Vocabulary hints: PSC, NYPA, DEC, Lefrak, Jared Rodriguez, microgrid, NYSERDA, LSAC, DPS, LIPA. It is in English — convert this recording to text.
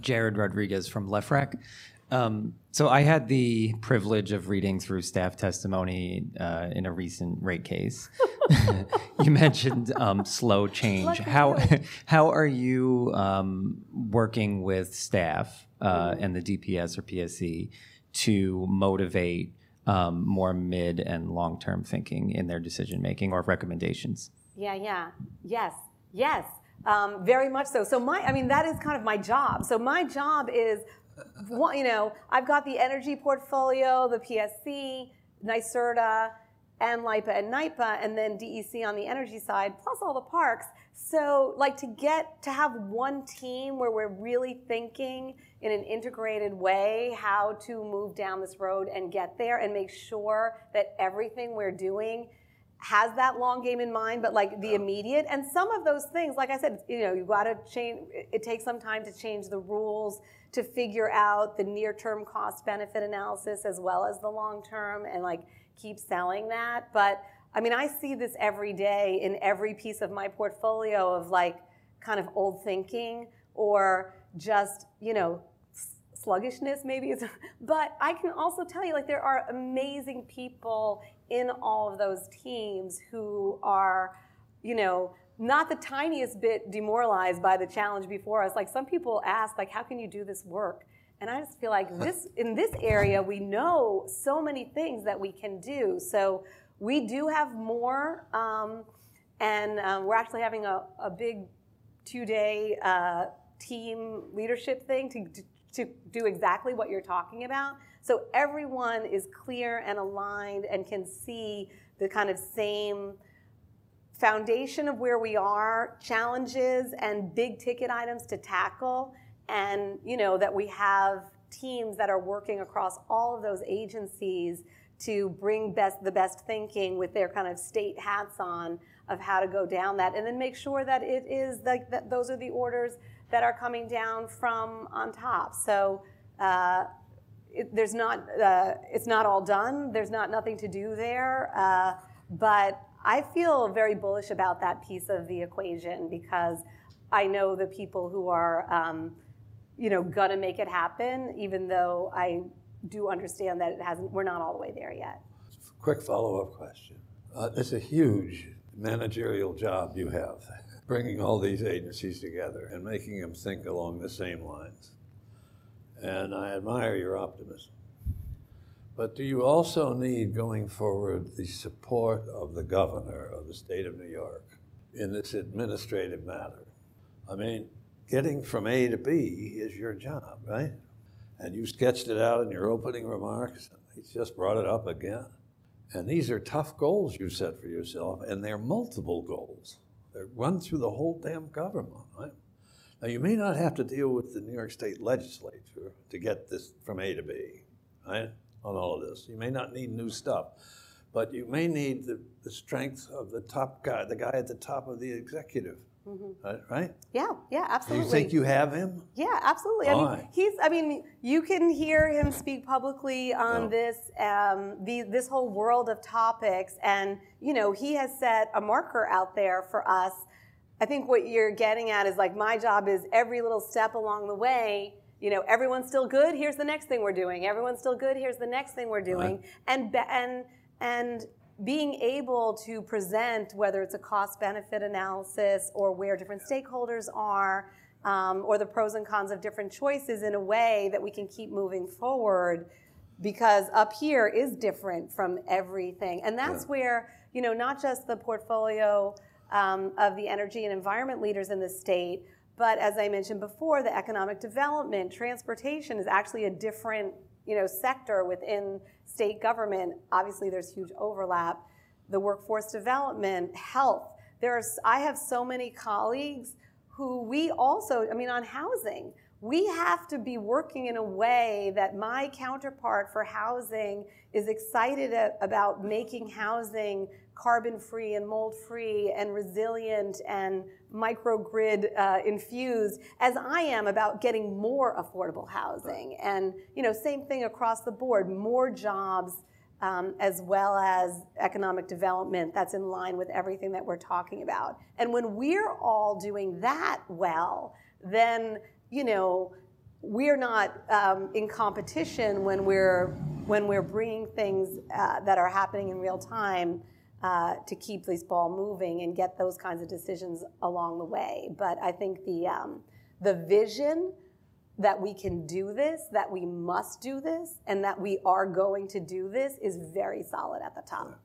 Jared Rodriguez from Lefrak. So I had the privilege of reading through staff testimony in a recent rate case. You mentioned slow change. How are you working with staff and the DPS or PSC to motivate more mid and long-term thinking in their decision-making or recommendations? Yes. Very much so. So that is kind of my job. So my job is, I've got the energy portfolio, the PSC, NYSERDA, and LIPA and NYPA, and then DEC on the energy side, plus all the parks. So to have one team where we're really thinking in an integrated way how to move down this road and get there and make sure that everything we're doing has that long game in mind, but the immediate. And some of those things, like I said, you got to change. It takes some time to change the rules, to figure out the near-term cost-benefit analysis as well as the long-term, and keep selling that. But I see this every day in every piece of my portfolio of kind of old thinking or just sluggishness maybe. But I can also tell you there are amazing people in all of those teams who are, not the tiniest bit demoralized by the challenge before us. Some people ask, how can you do this work? And I just feel in this area, we know so many things that we can do. So we do have more, and we're actually having a big 2-day team leadership thing to do exactly what you're talking about. So everyone is clear and aligned and can see the kind of same foundation of where we are, challenges and big ticket items to tackle, and that we have teams that are working across all of those agencies to bring the best thinking with their kind of state hats on of how to go down that, and then make sure that it is that those are the orders that are coming down from on top. So it's not all done. There's nothing to do there, but I feel very bullish about that piece of the equation because I know the people who are, gonna make it happen. Even though I do understand that we're not all the way there yet. Quick follow-up question. It's a huge managerial job you have, bringing all these agencies together and making them think along the same lines. And I admire your optimism. But do you also need, going forward, the support of the governor of the state of New York in this administrative matter? Getting from A to B is your job, right? And you sketched it out in your opening remarks. He's just brought it up again. And these are tough goals you set for yourself, and they're multiple goals. They run through the whole damn government, right? Now, you may not have to deal with the New York State legislature to get this from A to B, right? On all of this. You may not need new stuff, but you may need the strength of the top guy, the guy at the top of the executive, mm-hmm. Right? Yeah, absolutely. Do you think you have him? Yeah, absolutely. You can hear him speak publicly on this, this whole world of topics, and, he has set a marker out there for us. I think what you're getting at is my job is every little step along the way, everyone's still good, here's the next thing we're doing. Everyone's still good, here's the next thing we're doing. Right. And being able to present, whether it's a cost-benefit analysis or where different stakeholders are, or the pros and cons of different choices in a way that we can keep moving forward, because up here is different from everything. And that's where, not just the portfolio of the energy and environment leaders in the state, but as I mentioned before, the economic development, transportation is actually a different, sector within state government. Obviously, there's huge overlap. The workforce development, health. I have so many colleagues who we also, on housing, we have to be working in a way that my counterpart for housing is excited about making housing carbon-free and mold-free and resilient and microgrid infused, as I am about getting more affordable housing. And, same thing across the board, more jobs as well as economic development that's in line with everything that we're talking about. And when we're all doing that well, then we're not in competition when we're bringing things that are happening in real time to keep this ball moving and get those kinds of decisions along the way. But I think the vision that we can do this, that we must do this, and that we are going to do this is very solid at the top.